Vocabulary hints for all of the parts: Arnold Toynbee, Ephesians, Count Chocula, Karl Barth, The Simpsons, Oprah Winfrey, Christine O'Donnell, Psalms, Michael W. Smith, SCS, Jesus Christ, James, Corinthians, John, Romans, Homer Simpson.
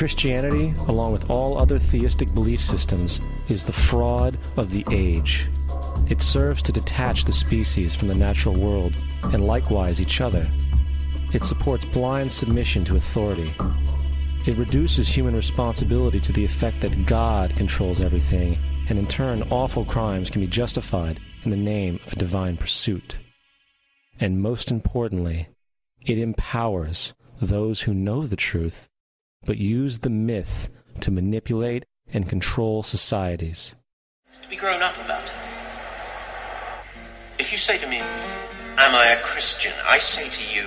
Christianity, along with all other theistic belief systems, is the fraud of the age. It serves to detach the species from the natural world, and likewise each other. It supports blind submission to authority. It reduces human responsibility to the effect that God controls everything, and in turn awful crimes can be justified in the name of a divine pursuit. And most importantly, it empowers those who know the truth, but use the myth to manipulate and control societies. To be grown up about. If you say to me, am I a Christian? I say to you,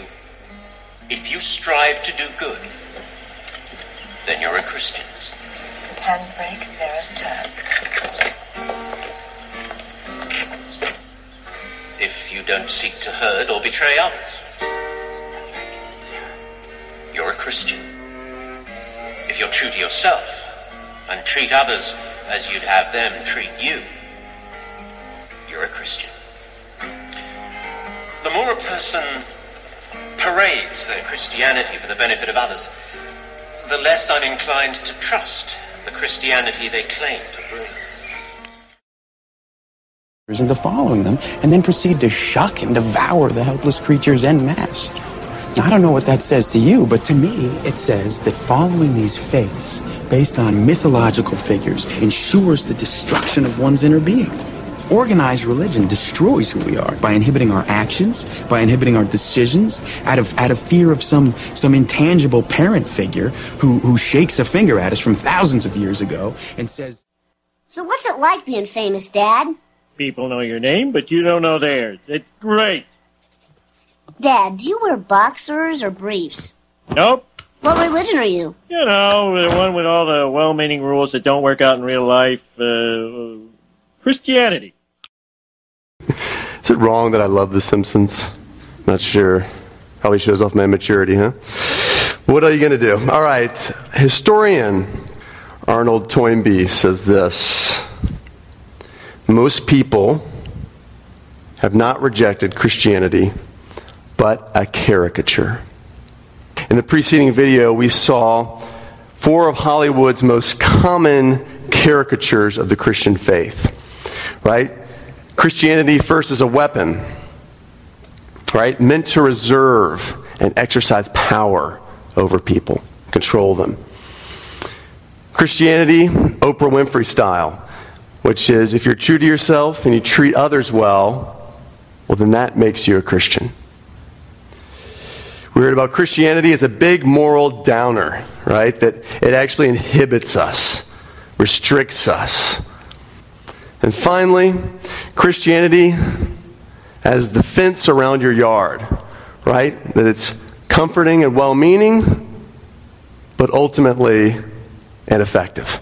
if you strive to do good, then you're a Christian. Handbrake, there a turn. If you don't seek to hurt or betray others, you're a Christian. If you're true to yourself and treat others as you'd have them treat you, you're a Christian. The more a person parades their Christianity for the benefit of others, the less I'm inclined to trust the Christianity they claim to bring. Into following them, and then proceed to shock and devour the helpless creatures en masse. Now, I don't know what that says to you, but to me, it says that following these faiths based on mythological figures ensures the destruction of one's inner being. Organized religion destroys who we are by inhibiting our actions, by inhibiting our decisions, out of fear of some intangible parent figure who shakes a finger at us from thousands of years ago and says... So what's it like being famous, Dad? People know your name, but you don't know theirs. It's great. Dad, do you wear boxers or briefs? Nope. What religion are you? You know, the one with all the well-meaning rules that don't work out in real life. Christianity. Is it wrong that I love The Simpsons? Not sure. Probably shows off my immaturity, huh? What are you going to do? All right. Historian Arnold Toynbee says this. Most people have not rejected Christianity, but a caricature. In the preceding video, we saw 4 of Hollywood's most common caricatures of the Christian faith, right? Christianity first is a weapon, right? Meant to reserve and exercise power over people, control them. Christianity, Oprah Winfrey style, which is if you're true to yourself and you treat others well, then that makes you a Christian. We heard about Christianity as a big moral downer, right? That it actually inhibits us, restricts us. And finally, Christianity as the fence around your yard, right? That it's comforting and well-meaning, but ultimately ineffective.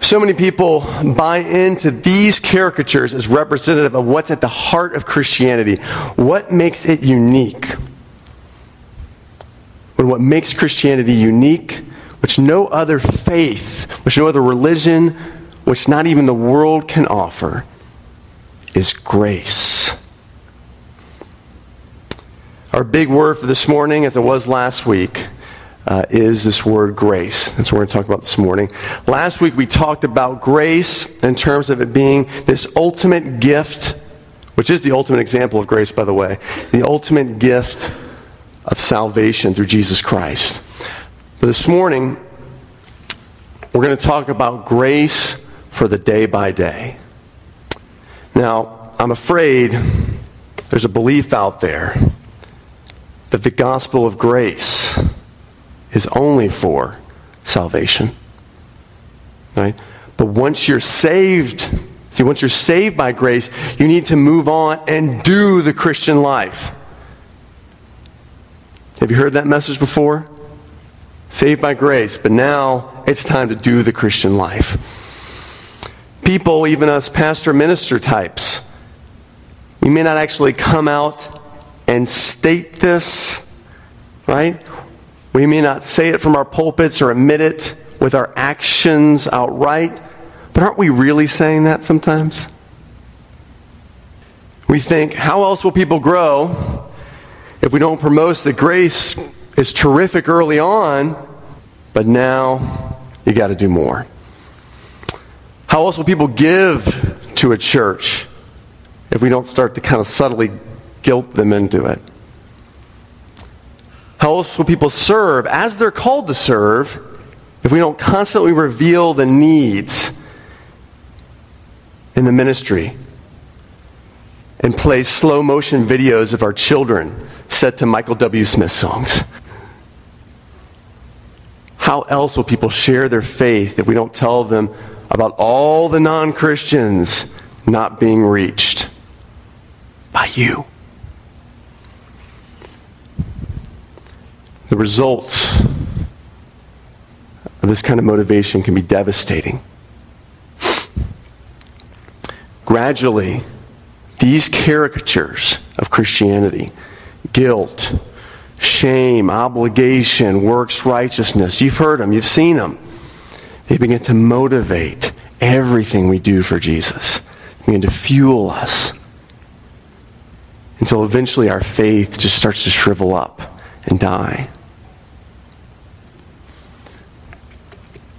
So many people buy into these caricatures as representative of what's at the heart of Christianity. What makes it unique? When what makes Christianity unique, which no other faith, which no other religion, which not even the world can offer, is grace. Our big word for this morning, as it was last week, is this word grace. That's what we're going to talk about this morning. Last week we talked about grace in terms of it being this ultimate gift, which is the ultimate example of grace, by the way, the ultimate gift of salvation through Jesus Christ. But this morning, we're going to talk about grace for the day by day. Now, I'm afraid there's a belief out there that the gospel of grace is only for salvation, right? But once you're saved, see, once you're saved by grace, you need to move on and do the Christian life. Have you heard that message before? Saved by grace, but now it's time to do the Christian life. People, even us pastor-minister types, we may not actually come out and state this, right? We may not say it from our pulpits or admit it with our actions outright, but aren't we really saying that sometimes? We think, how else will people grow? If we don't promote that grace is terrific early on, But now you got to do more. How else will people give to a church if we don't start to kind of subtly guilt them into it? How else will people serve as they're called to serve if we don't constantly reveal the needs in the ministry and play slow motion videos of our children set to Michael W. Smith songs? How else will people share their faith if we don't tell them about all the non-Christians not being reached by you? The results of this kind of motivation can be devastating. Gradually, these caricatures of Christianity, guilt, shame, obligation, works righteousness, you've heard them, you've seen them. They begin to motivate everything we do for Jesus. They begin to fuel us. And so eventually our faith just starts to shrivel up and die.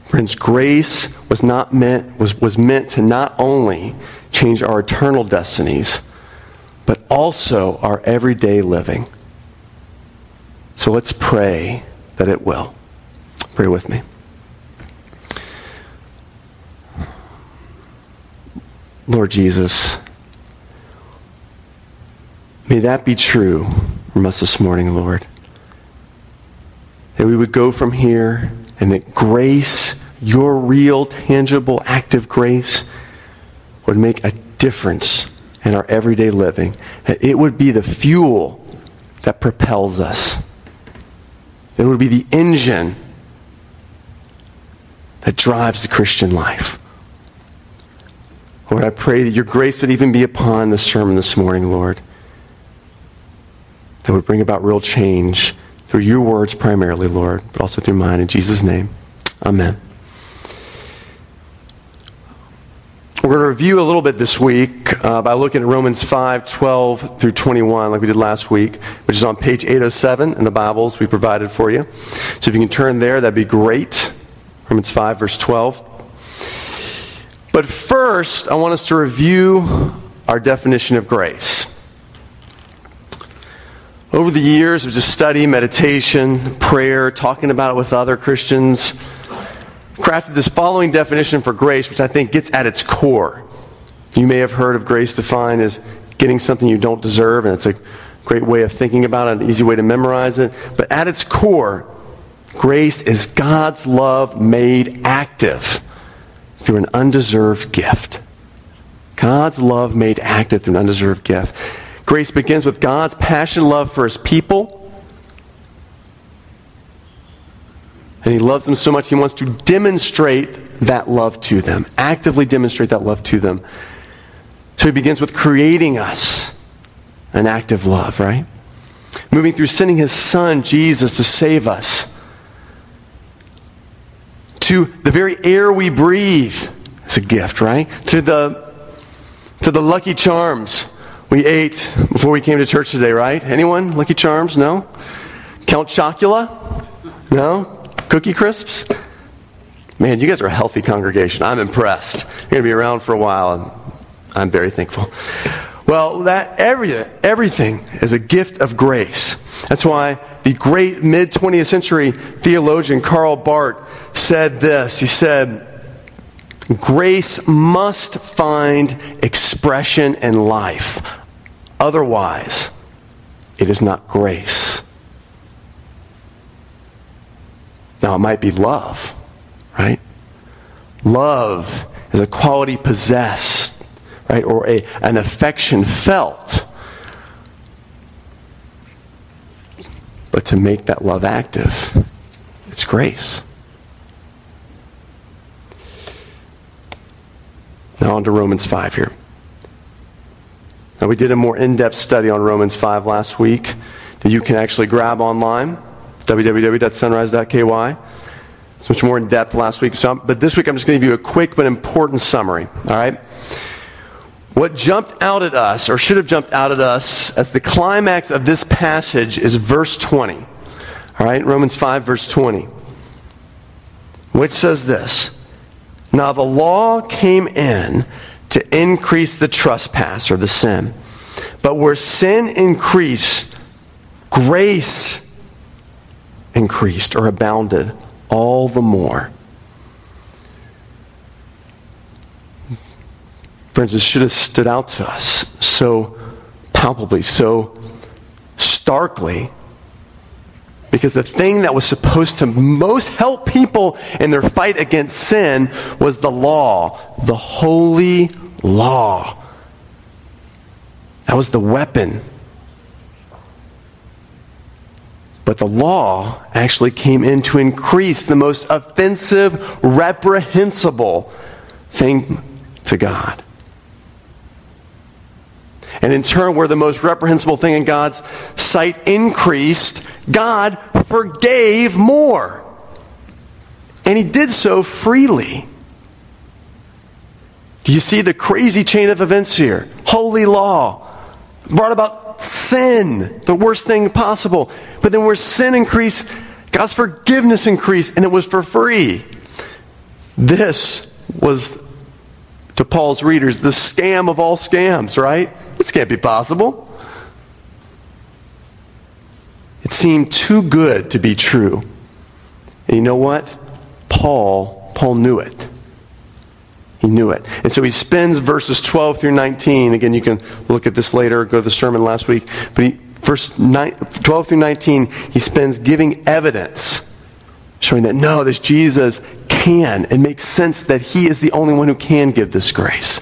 Friends, grace was meant to not only change our eternal destinies, but also our everyday living. So let's pray that it will. Pray with me. Lord Jesus, may that be true from us this morning, Lord. That we would go from here and that grace, your real, tangible, active grace, would make a difference in our everyday living. That it would be the fuel that propels us. That it would be the engine that drives the Christian life. Lord, I pray that your grace would even be upon the sermon this morning, Lord. That would bring about real change through your words primarily, Lord, but also through mine. In Jesus' name, amen. We're going to review a little bit this week by looking at Romans 5:12 through 21 like we did last week, which is on page 807 in the Bibles we provided for you. So if you can turn there, that'd be great. Romans 5, verse 12. But first, I want us to review our definition of grace. Over the years of just study, meditation, prayer, talking about it with other Christians, crafted this following definition for grace, which I think gets at its core. You may have heard of grace defined as getting something you don't deserve, and it's a great way of thinking about it, an easy way to memorize it. But at its core, grace is God's love made active through an undeserved gift. God's love made active through an undeserved gift. Grace begins with God's passionate love for his people. And he loves them so much he wants to demonstrate that love to them. Actively demonstrate that love to them. So he begins with creating us an active love, right? Moving through sending his son, Jesus, to save us. To the very air we breathe. It's a gift, right? To the Lucky Charms we ate before we came to church today, right? Anyone? Lucky Charms? No? Count Chocula? No? Cookie Crisps? Man, you guys are a healthy congregation. I'm impressed. You're going to be around for a while, and I'm very thankful. Well, that everything is a gift of grace. That's why the great mid-20th century theologian Karl Barth said this. He said, grace must find expression in life. Otherwise, it is not grace. Now, it might be love, right? Love is a quality possessed, right? Or an affection felt. But to make that love active, it's grace. Now on to Romans 5 here. Now we did a more in-depth study on Romans 5 last week that you can actually grab online, www.sunrise.ky. It's much more in-depth last week. But this week I'm just going to give you a quick but important summary. All right? What jumped out at us, or should have jumped out at us, as the climax of this passage is verse 20. All right? Romans 5, verse 20. which says this: now the law came in to increase the trespass or the sin. But where sin increased, grace increased or abounded all the more. Friends, it should have stood out to us so palpably, so starkly, because the thing that was supposed to most help people in their fight against sin was the law, the holy law. That was the weapon. But the law actually came in to increase the most offensive, reprehensible thing to God. And in turn, where the most reprehensible thing in God's sight increased, God forgave more. And he did so freely. Do you see the crazy chain of events here? Holy law brought about sin, the worst thing possible. But then where sin increased, God's forgiveness increased, and it was for free. This was, to Paul's readers, the scam of all scams, right? This can't be possible. It seemed too good to be true. And you know what? Paul knew it. He knew it. And so he spends verses 12 through 19. Again, you can look at this later, go to the sermon last week. But verse 12 through 19, he spends giving evidence, showing that no, this Jesus can. It makes sense that he is the only one who can give this grace.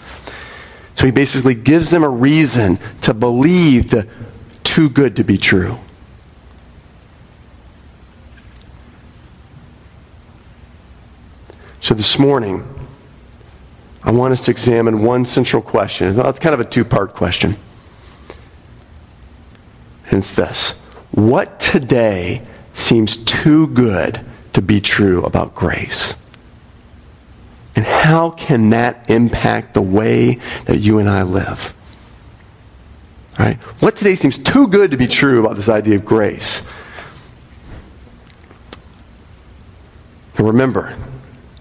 So he basically gives them a reason to believe the too good to be true. So this morning, I want us to examine one central question. It's kind of a two-part question. And it's this: what today seems too good to be true about grace? And how can that impact the way that you and I live? All right? What today seems too good to be true about this idea of grace? And remember,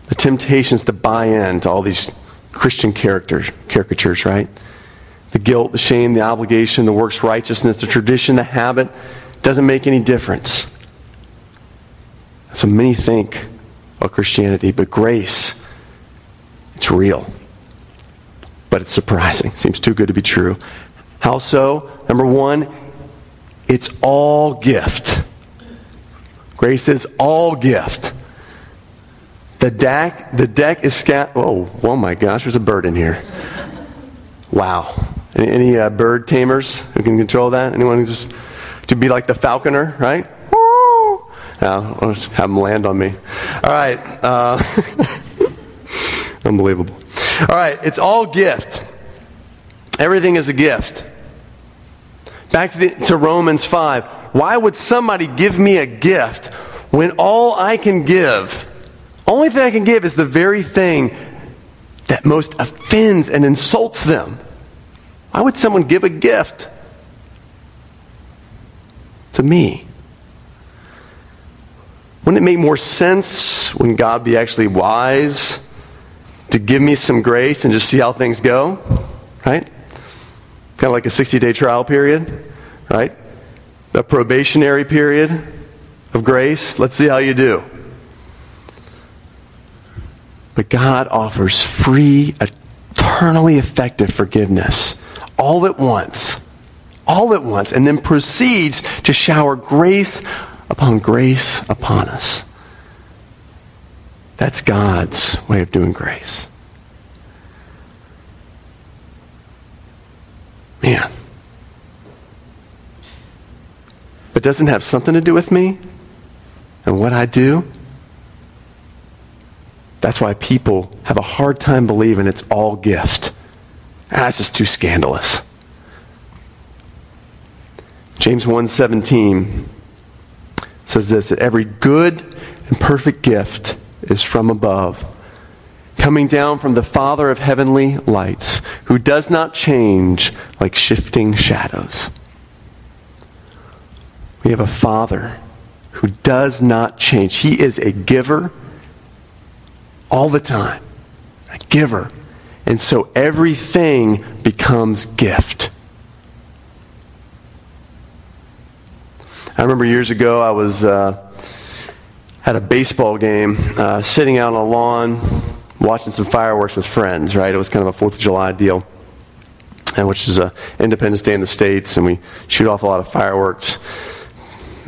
the temptations to buy into all these Christian caricatures, right? The guilt, the shame, the obligation, the works righteousness, the tradition, the habit, doesn't make any difference. So many think of Christianity, but grace, it's real. But it's surprising. It seems too good to be true. How so? Number one, it's all gift. Grace is all gift. The deck is scattered. Oh my gosh, there's a bird in here. Wow. Any bird tamers who can control that? Anyone who just, to be like the falconer, right? Woo! I'll just have them land on me. All right. Unbelievable. All right, it's all gift. Everything is a gift. Back to Romans 5. Why would somebody give me a gift when all I can give, only thing I can give, is the very thing that most offends and insults them? Why would someone give a gift to me? Wouldn't it make more sense, wouldn't God be actually wise, to give me some grace and just see how things go, right? Kind of like a 60-day trial period, right? A probationary period of grace. Let's see how you do. But God offers free, eternally effective forgiveness all at once, and then proceeds to shower grace upon us. That's God's way of doing grace. Man. But doesn't it have something to do with me and what I do? That's why people have a hard time believing it's all gift. That's just too scandalous. James 1:17 says this, that every good and perfect gift is from above, coming down from the Father of heavenly lights, who does not change like shifting shadows. We have a Father who does not change. He is a giver all the time, a giver. And so everything becomes gift. I remember years ago I was at a baseball game, sitting out on a lawn, watching some fireworks with friends, right? It was kind of a 4th of July deal, which is Independence Day in the States, and we shoot off a lot of fireworks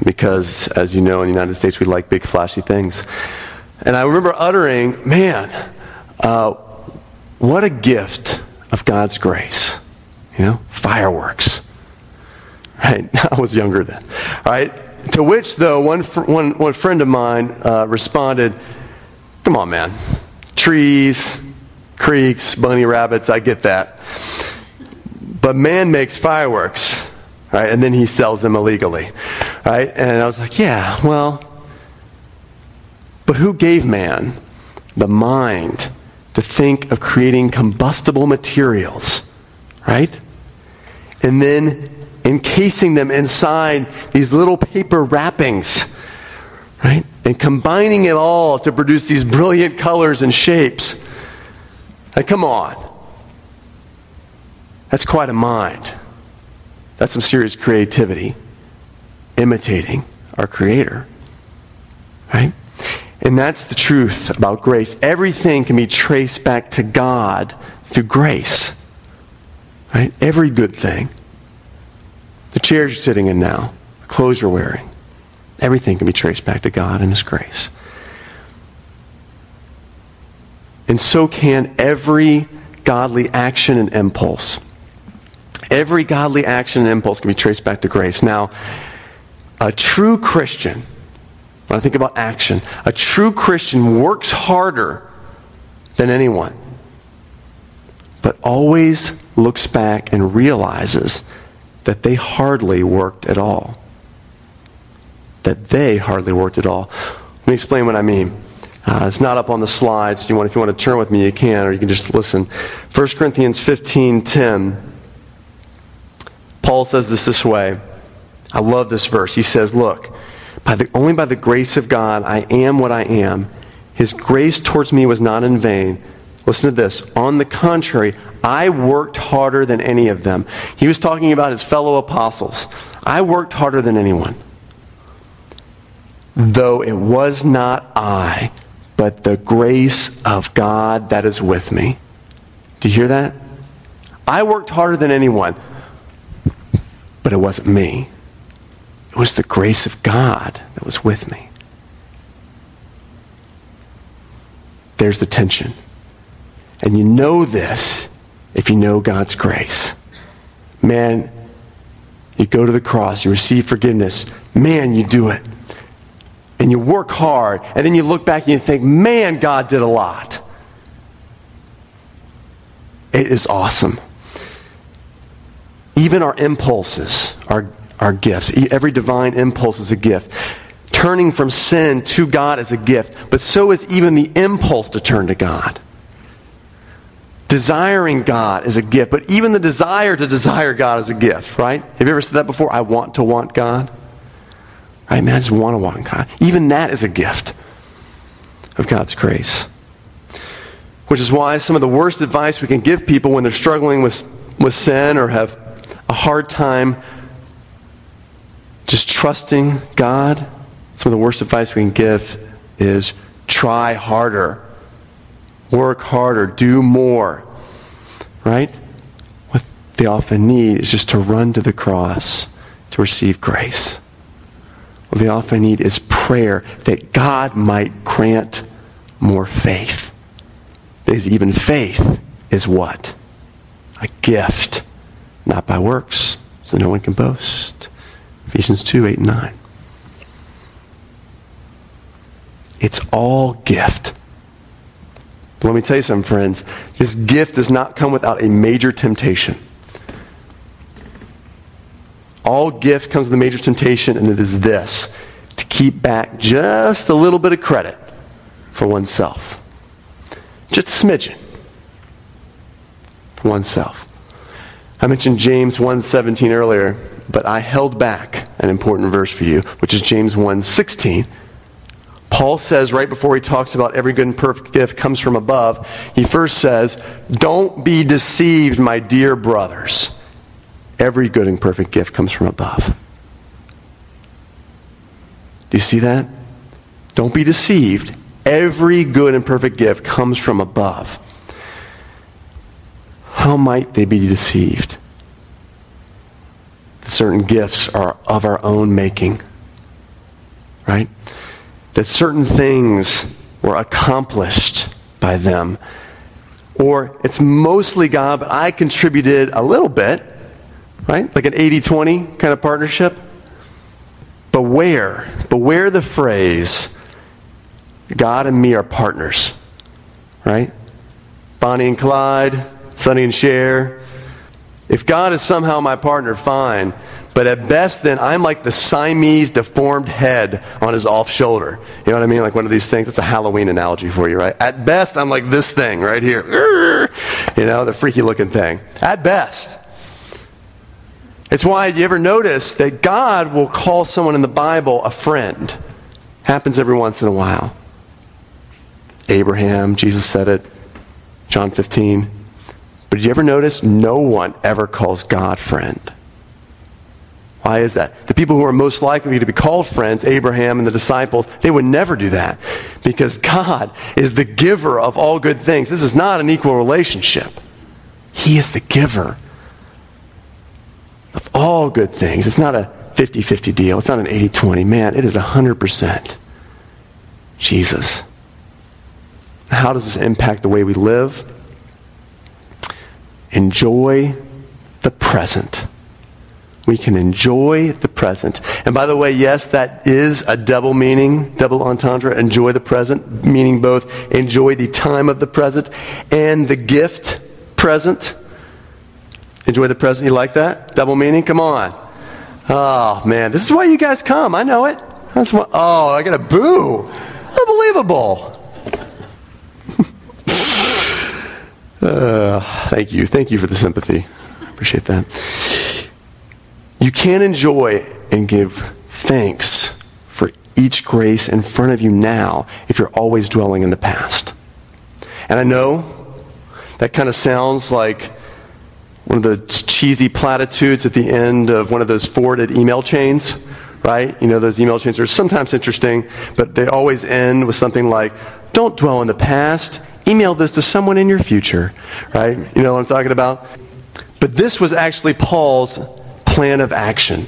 because, as you know, in the United States, we like big, flashy things. And I remember uttering, man, what a gift of God's grace, you know, fireworks. Right? I was younger then. All right? To which, though, one friend of mine responded, come on, man. Trees, creeks, bunny rabbits, I get that. But man makes fireworks, right? And then he sells them illegally, right? And I was like, yeah, well, but who gave man the mind to think of creating combustible materials, right? And then encasing them inside these little paper wrappings, right? And combining it all to produce these brilliant colors and shapes. Like, come on. That's quite a mind. That's some serious creativity, imitating our Creator, right? And that's the truth about grace. Everything can be traced back to God through grace, right? Every good thing. The chairs you're sitting in now, the clothes you're wearing, everything can be traced back to God and His grace. And so can every godly action and impulse. Every godly action and impulse can be traced back to grace. Now, a true Christian, when I think about action, a true Christian works harder than anyone, but always looks back and realizes that they hardly worked at all. That they hardly worked at all. Let me explain what I mean. It's not up on the slides. So if you want to turn with me, you can, or you can just listen. 1 Corinthians 15:10. Paul says this way. I love this verse. He says, look, only by the grace of God I am what I am. His grace towards me was not in vain. Listen to this. On the contrary, I worked harder than any of them. He was talking about his fellow apostles. I worked harder than anyone. Though it was not I, but the grace of God that is with me. Do you hear that? I worked harder than anyone, but it wasn't me. It was the grace of God that was with me. There's the tension. And you know this if you know God's grace. Man, you go to the cross, you receive forgiveness. Man, you do it. And you work hard, and then you look back and you think, man, God did a lot. It is awesome. Even our impulses are gifts. Every divine impulse is a gift. Turning from sin to God is a gift, but so is even the impulse to turn to God. Desiring God is a gift, but even the desire to desire God is a gift, right? Have you ever said that before? I want to want God. Right, man, I just want to walk in God. Even that is a gift of God's grace. Which is why some of the worst advice we can give people when they're struggling with sin or have a hard time just trusting God, some of the worst advice we can give is try harder, work harder, do more. Right? What they often need is just to run to the cross to receive grace. What they often need is prayer that God might grant more faith. Because even faith is what? A gift, not by works, so no one can boast. Ephesians 2:8-9. It's all gift. But let me tell you something, friends. This gift does not come without a major temptation. All gift comes with a major temptation, and it is this: to keep back just a little bit of credit for oneself. Just a smidgen for oneself. I mentioned James 1:17 earlier, but I held back an important verse for you, which is James 1:16. Paul says right before he talks about every good and perfect gift comes from above, he first says, don't be deceived, my dear brothers. Every good and perfect gift comes from above. Do you see that? Don't be deceived. Every good and perfect gift comes from above. How might they be deceived? That certain gifts are of our own making. Right? That certain things were accomplished by them. Or it's mostly God, but I contributed a little bit. Right? Like an 80-20 kind of partnership. Beware the phrase, God and me are partners, right? Bonnie and Clyde, Sonny and Cher. If God is somehow my partner, fine. But at best, then, I'm like the Siamese deformed head on his off shoulder. You know what I mean? Like one of these things. That's a Halloween analogy for you, right? At best, I'm like this thing right here. You know, the freaky looking thing. At best. It's why you ever notice that God will call someone in the Bible a friend. Happens every once in a while. Abraham, Jesus said it, John 15. But did you ever notice no one ever calls God friend? Why is that? The people who are most likely to be called friends, Abraham and the disciples, they would never do that. Because God is the giver of all good things. This is not an equal relationship. He is the giver of all good things. It's not a 50-50 deal. It's not an 80-20. Man, it is 100% Jesus. How does this impact the way we live? Enjoy the present. We can enjoy the present. And by the way, yes, that is a double meaning, double entendre. Enjoy the present, meaning both enjoy the time of the present and the gift present. Enjoy the present. You like that? Double meaning? Come on. Oh, man. This is why you guys come. I know it. That's why. Oh, I got a boo. Unbelievable. Thank you. Thank you for the sympathy. I appreciate that. You can enjoy and give thanks for each grace in front of you now if you're always dwelling in the past. And I know that kind of sounds like one of the cheesy platitudes at the end of one of those forwarded email chains, right? You know, those email chains are sometimes interesting, but they always end with something like, don't dwell on the past. Email this to someone in your future, right? You know what I'm talking about? But this was actually Paul's plan of action.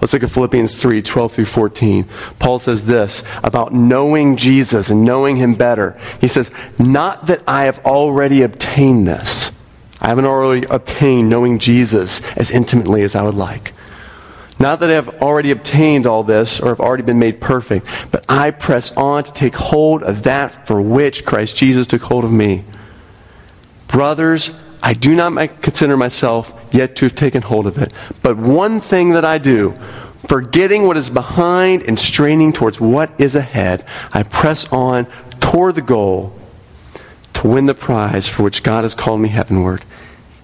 Let's look at Philippians 3, 12 through 14. Paul says this about knowing Jesus and knowing him better. He says, not that I have already obtained this. I haven't already obtained knowing Jesus as intimately as I would like. Not that I have already obtained all this or have already been made perfect, but I press on to take hold of that for which Christ Jesus took hold of me. Brothers, I do not consider myself yet to have taken hold of it. But one thing that I do, forgetting what is behind and straining towards what is ahead, I press on toward the goal to win the prize for which God has called me heavenward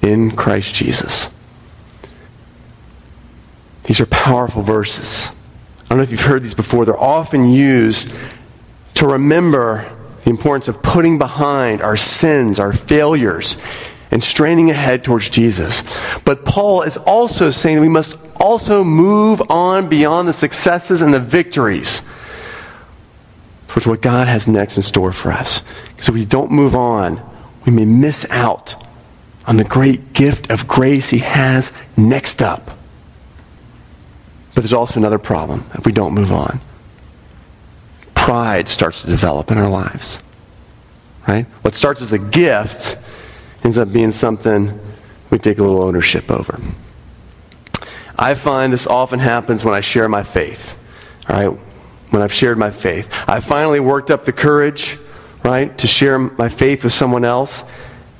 in Christ Jesus. These are powerful verses. I don't know if you've heard these before. They're often used to remember the importance of putting behind our sins, our failures, and straining ahead towards Jesus. But Paul is also saying that we must also move on beyond the successes and the victories, towards what God has next in store for us. Because if we don't move on, we may miss out on the great gift of grace he has next up. But there's also another problem if we don't move on. Pride starts to develop in our lives. Right? What starts as a gift ends up being something we take a little ownership over. I find this often happens when I share my faith. All right? When I've shared my faith. I finally worked up the courage, right, to share my faith with someone else.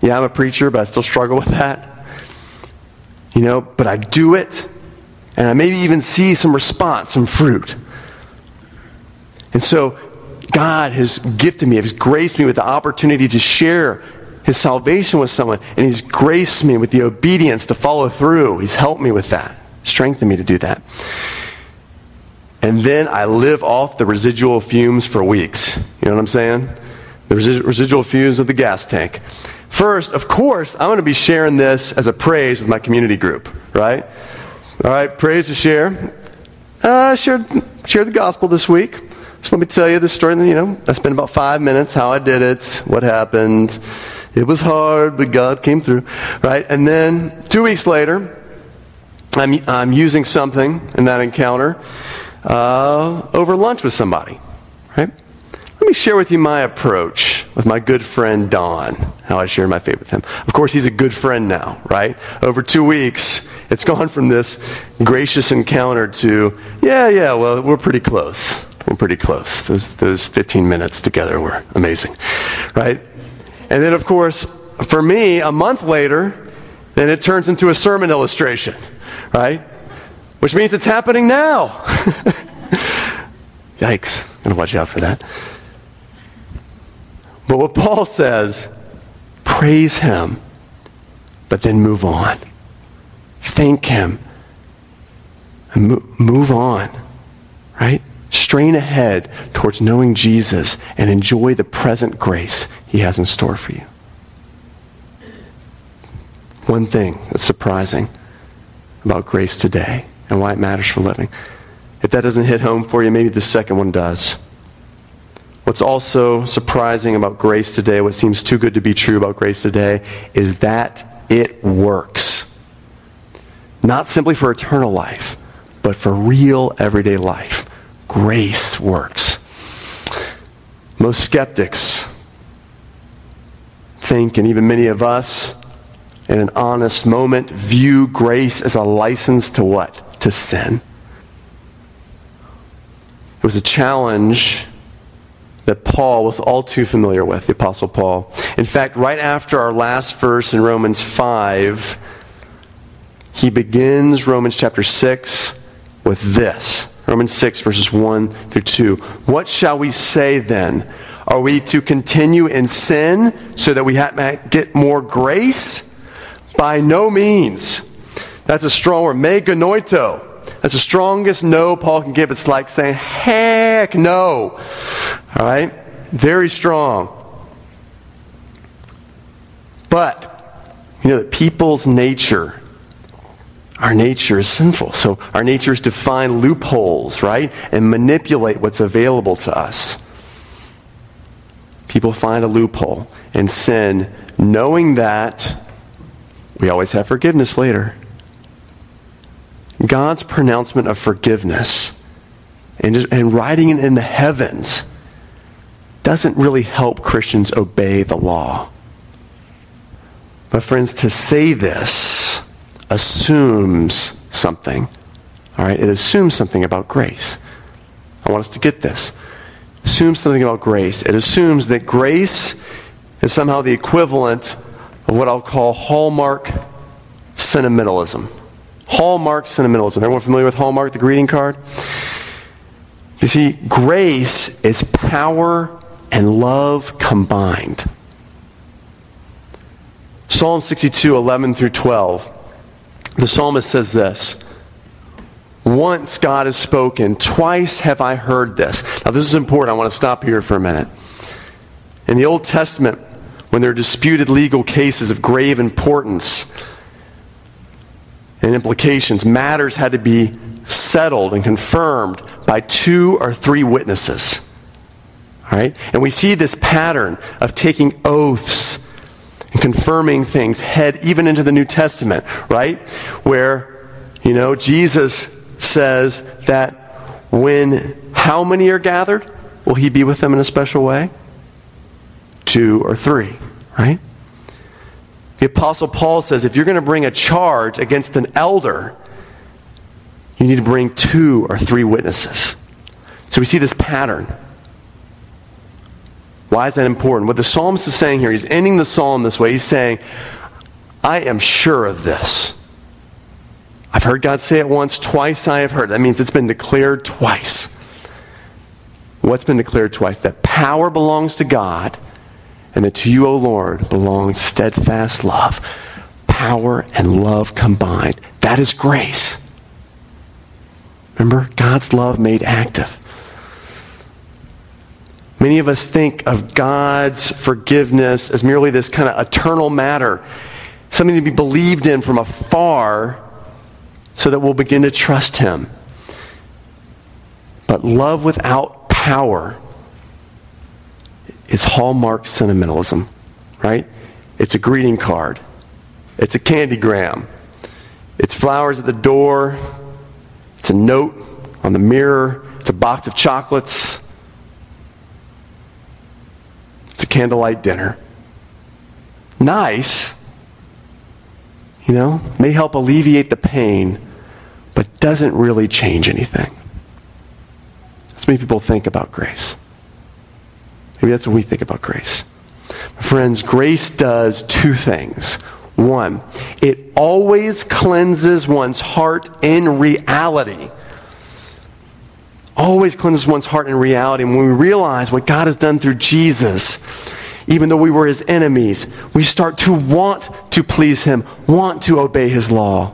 Yeah, I'm a preacher, but I still struggle with that. You know, but I do it, and I maybe even see some response, some fruit. And so God has gifted me, has graced me with the opportunity to share his salvation with someone, and he's graced me with the obedience to follow through. He's helped me with that, strengthened me to do that. and then I live off the residual fumes for weeks. You know what I'm saying? The residual fumes of the gas tank. First, of course, I'm going to be sharing this as a praise with my community group, right? All right, praise to share. Share the gospel this week. Just let me tell you the story. You know, I spent about 5 minutes, how I did it, what happened. It was hard, but God came through, right? And then 2 weeks later, I'm using something in that encounter over lunch with somebody, right? Let me share with you my approach with my good friend Don, how I shared my faith with him. Of course, he's a good friend now, right? Over 2 weeks, it's gone from this gracious encounter to, well, we're pretty close. We're pretty close. Those 15 minutes together were amazing, right? And then, of course, for me, a month later, then it turns into a sermon illustration, right? Which means it's happening now. Yikes. I'm going to watch out for that. But what Paul says, praise him, but then move on. Thank him and move on, right? Strain ahead towards knowing Jesus and enjoy the present grace he has in store for you. One thing that's surprising about grace today and why it matters for living. If that doesn't hit home for you, maybe the second one does. What's also surprising about grace today, what seems too good to be true about grace today, is that it works. Not simply for eternal life, but for real everyday life. Grace works. Most skeptics think, and even many of us, in an honest moment, view grace as a license to what? To sin. It was a challenge that Paul was all too familiar with, the Apostle Paul. In fact, right after our last verse in Romans 5, he begins Romans chapter 6 with this. Romans 6, verses 1 through 2. What shall we say then? Are we to continue in sin so that we get more grace? By no means. That's a strong word, meganoito. That's the strongest no Paul can give. It's like saying, heck no. All right? Very strong. But, you know, that people's nature, our nature is sinful. So our nature is to find loopholes, right? And manipulate what's available to us. People find a loophole and sin, knowing that we always have forgiveness later. God's pronouncement of forgiveness and writing it in the heavens doesn't really help Christians obey the law. But friends, to say this assumes something. All right? It assumes something about grace. I want us to get this. Assumes something about grace. It assumes that grace is somehow the equivalent of what I'll call hallmark sentimentalism. Hallmark sentimentalism. Everyone familiar with Hallmark, the greeting card? You see, grace is power and love combined. Psalm 62, 11 through 12. The psalmist says this. Once God has spoken, twice have I heard this. Now this is important. I want to stop here for a minute. In the Old Testament, when there are disputed legal cases of grave importance and implications, matters had to be settled and confirmed by 2 or 3 witnesses. All right? And we see this pattern of taking oaths and confirming things head even into the New Testament, right? Where, you know, Jesus says that when how many are gathered, will he be with them in a special way? 2 or 3, right? The Apostle Paul says if you're going to bring a charge against an elder, you need to bring 2 or 3 witnesses. So we see this pattern. Why is that important? What the psalmist is saying here, he's ending the psalm this way. He's saying, I am sure of this. I've heard God say it once, twice I have heard. That means it's been declared twice. What's been declared twice? That power belongs to God, and that to you, O Lord, belongs steadfast love. Power and love combined. That is grace. Remember? God's love made active. Many of us think of God's forgiveness as merely this kind of eternal matter, something to be believed in from afar so that we'll begin to trust him. But love without power is hallmark sentimentalism, right? It's a greeting card. It's a candygram. It's flowers at the door. It's a note on the mirror. It's a box of chocolates. It's a candlelight dinner. Nice, you know, may help alleviate the pain, but doesn't really change anything. That's what many people think about grace. Maybe that's what we think about grace. Friends, grace does two things. One, it always cleanses one's heart in reality. Always cleanses one's heart in reality. And when we realize what God has done through Jesus, even though we were his enemies, we start to want to please him, want to obey his law.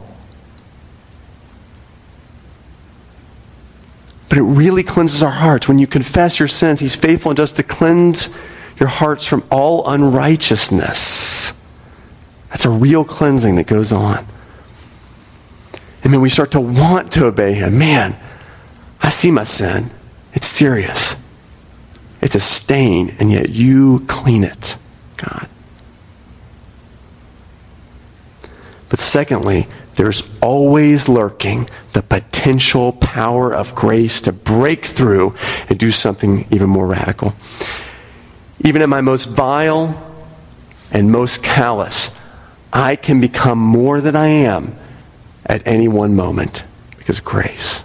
But it really cleanses our hearts. When you confess your sins, he's faithful and just to cleanse your hearts from all unrighteousness. That's a real cleansing that goes on. And then we start to want to obey him. Man, I see my sin. It's serious. It's a stain, and yet you clean it, God. But secondly, there's always lurking the potential power of grace to break through and do something even more radical. Even at my most vile and most callous, I can become more than I am at any one moment because of grace.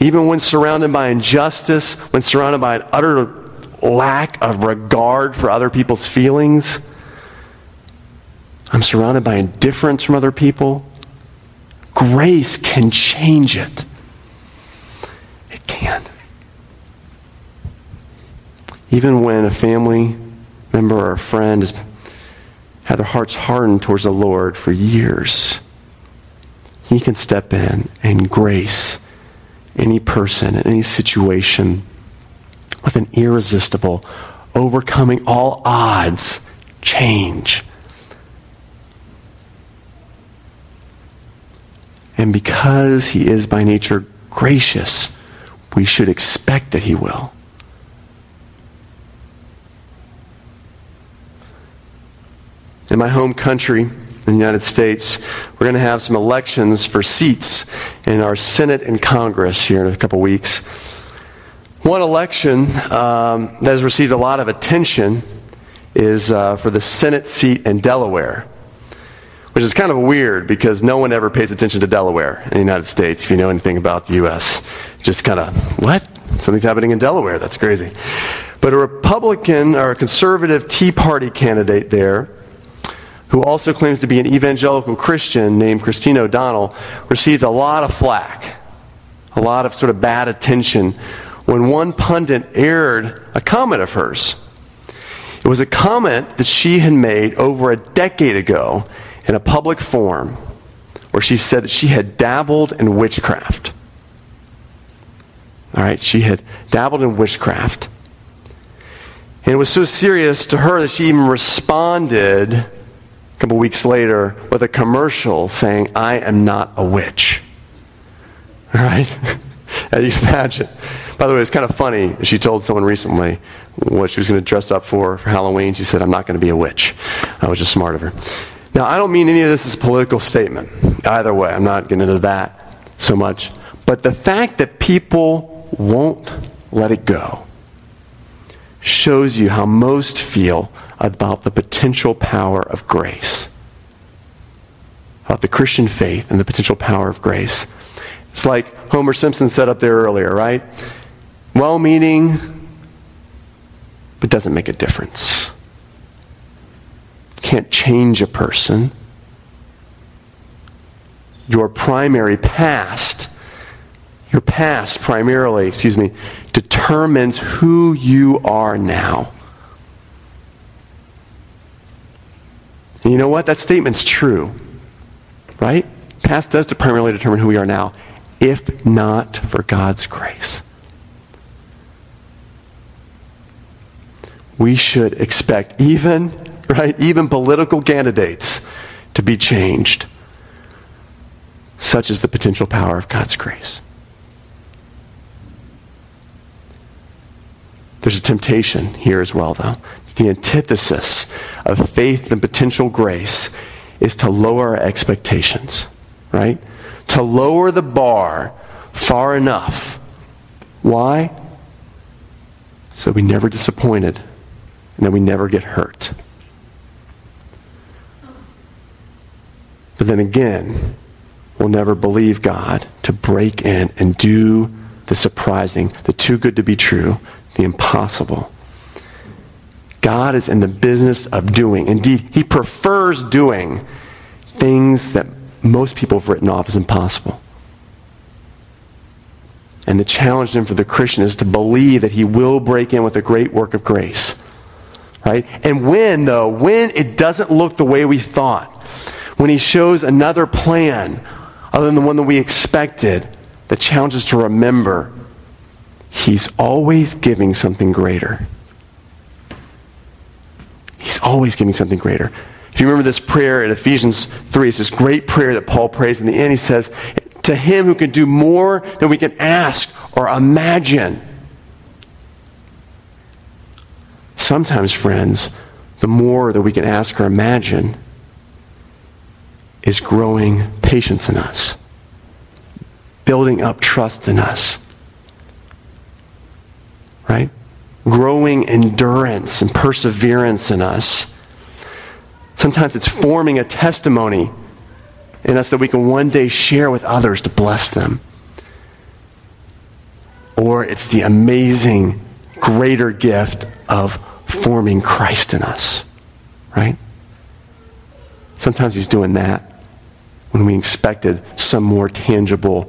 Even when surrounded by injustice, when surrounded by an utter lack of regard for other people's feelings, I'm surrounded by indifference from other people, grace can change it. It can. Even when a family member or a friend has had their hearts hardened towards the Lord for years, he can step in and grace any person, any situation with an irresistible, overcoming all odds change. And because he is by nature gracious, we should expect that he will. In my home country, in the United States, we're going to have some elections for seats in our Senate and Congress here in a couple weeks. One election that has received a lot of attention is for the Senate seat in Delaware, which is kind of weird because no one ever pays attention to Delaware in the United States, if you know anything about the U.S. Just kind of, what? Something's happening in Delaware. That's crazy. But a Republican or a conservative Tea Party candidate there, who also claims to be an evangelical Christian named Christine O'Donnell, received a lot of flack, a lot of sort of bad attention when one pundit aired a comment of hers. It was a comment that she had made over a decade ago in a public forum where she said that she had dabbled in witchcraft. All right, she had dabbled in witchcraft. And it was so serious to her that she even responded a couple weeks later with a commercial saying, "I am not a witch." All right? As you can imagine. By the way, it's kind of funny. She told someone recently what she was going to dress up for Halloween. She said, "I'm not going to be a witch." That was just smart of her. Now, I don't mean any of this is a political statement. Either way, I'm not getting into that so much. But the fact that people won't let it go shows you how most feel about the potential power of grace, about the Christian faith and the potential power of grace. It's like Homer Simpson said up there earlier, right? Well-meaning, but doesn't make a difference. Can't change a person. Your primary past, your past primarily determines who you are now. And you know what? That statement's true, right? Past does primarily determine who we are now if not for God's grace. We should expect even political candidates to be changed. Such is the potential power of God's grace. There's a temptation here as well, though. The antithesis of faith and potential grace is to lower our expectations, right? To lower the bar far enough. Why? So we never disappointed and that we never get hurt. But then again, we'll never believe God to break in and do the surprising, the too good to be true, the impossible. God is in the business of doing. Indeed, he prefers doing things that most people have written off as impossible. And the challenge then for the Christian is to believe that he will break in with a great work of grace. Right? And when it doesn't look the way we thought, when he shows another plan other than the one that we expected, the challenge is to remember he's always giving something greater. He's always giving something greater. If you remember this prayer in Ephesians 3, it's this great prayer that Paul prays. In the end, he says, to him who can do more than we can ask or imagine. Sometimes, friends, the more that we can ask or imagine is growing patience in us, building up trust in us, right? Growing endurance and perseverance in us. Sometimes it's forming a testimony in us that we can one day share with others to bless them. Or it's the amazing, greater gift of forming Christ in us, right? Sometimes he's doing that when we expected some more tangible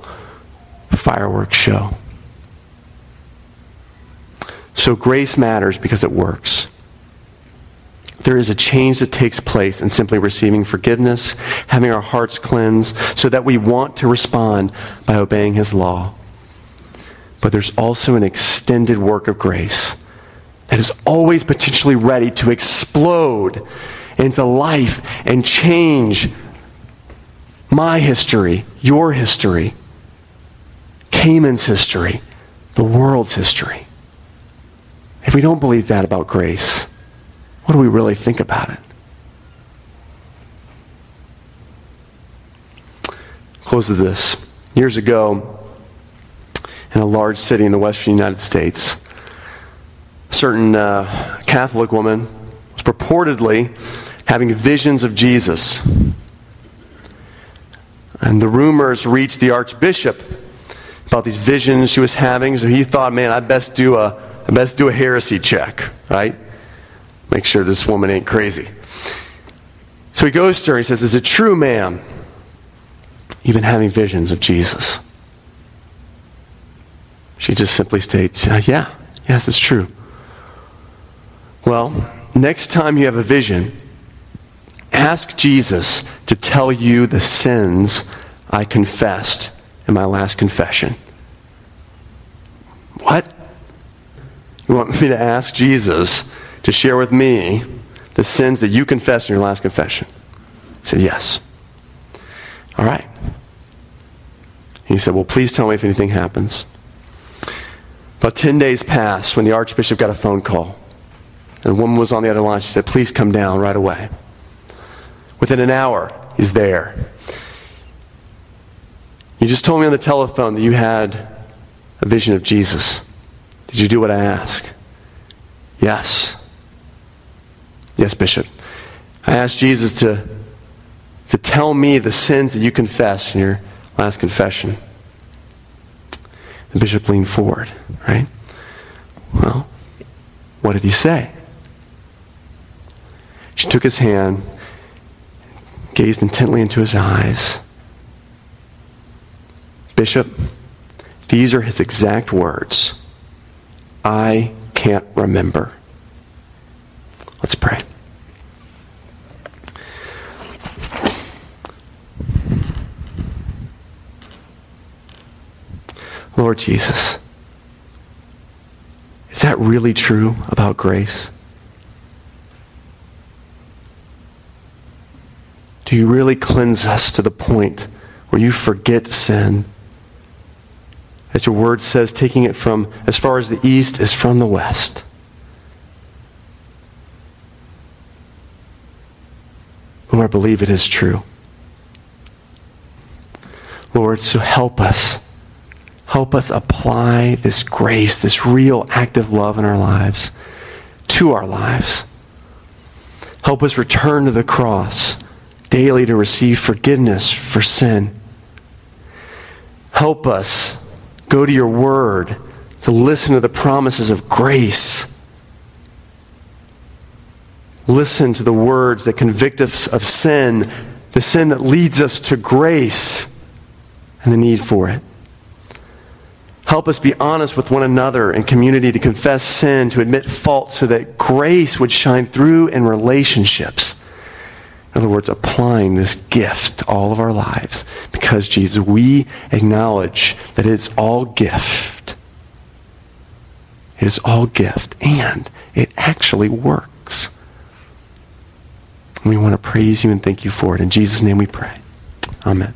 fireworks show. So grace matters because it works. There is a change that takes place in simply receiving forgiveness, having our hearts cleansed, so that we want to respond by obeying his law. But there's also an extended work of grace that is always potentially ready to explode into life and change my history, your history, Cayman's history, the world's history. If we don't believe that about grace, what do we really think about it? Close with this. Years ago, in a large city in the western United States, a certain Catholic woman was purportedly having visions of Jesus. And the rumors reached the archbishop about these visions she was having, so he thought, man, I best do a heresy check, right? Make sure this woman ain't crazy. So he goes to her and he says, is it true, ma'am? You've been having visions of Jesus. She just simply states, yes, it's true. Well, next time you have a vision, ask Jesus to tell you the sins I confessed in my last confession. What? You want me to ask Jesus to share with me the sins that you confessed in your last confession? He said, yes. All right. He said, well, please tell me if anything happens. About 10 days passed when the archbishop got a phone call. And the woman was on the other line. She said, please come down right away. Within an hour, he's there. You just told me on the telephone that you had a vision of Jesus. Did you do what I asked? Yes. Yes, Bishop. I asked Jesus to tell me the sins that you confessed in your last confession. The bishop leaned forward, right? Well, what did he say? She took his hand, gazed intently into his eyes. Bishop, these are his exact words. I can't remember. Let's pray. Lord Jesus, is that really true about grace? Do you really cleanse us to the point where you forget sin? As your word says, taking it from as far as the east is from the west. Lord, I believe it is true. Lord, so help us. Help us apply this grace, this real active love in our lives, to our lives. Help us return to the cross daily to receive forgiveness for sin. Help us go to your word to listen to the promises of grace. Listen to the words that convict us of sin, the sin that leads us to grace and the need for it. Help us be honest with one another in community to confess sin, to admit fault, so that grace would shine through in relationships. In other words, applying this gift to all of our lives. Because, Jesus, we acknowledge that it's all gift. It is all gift, and it actually works. We want to praise you and thank you for it. In Jesus' name we pray. Amen.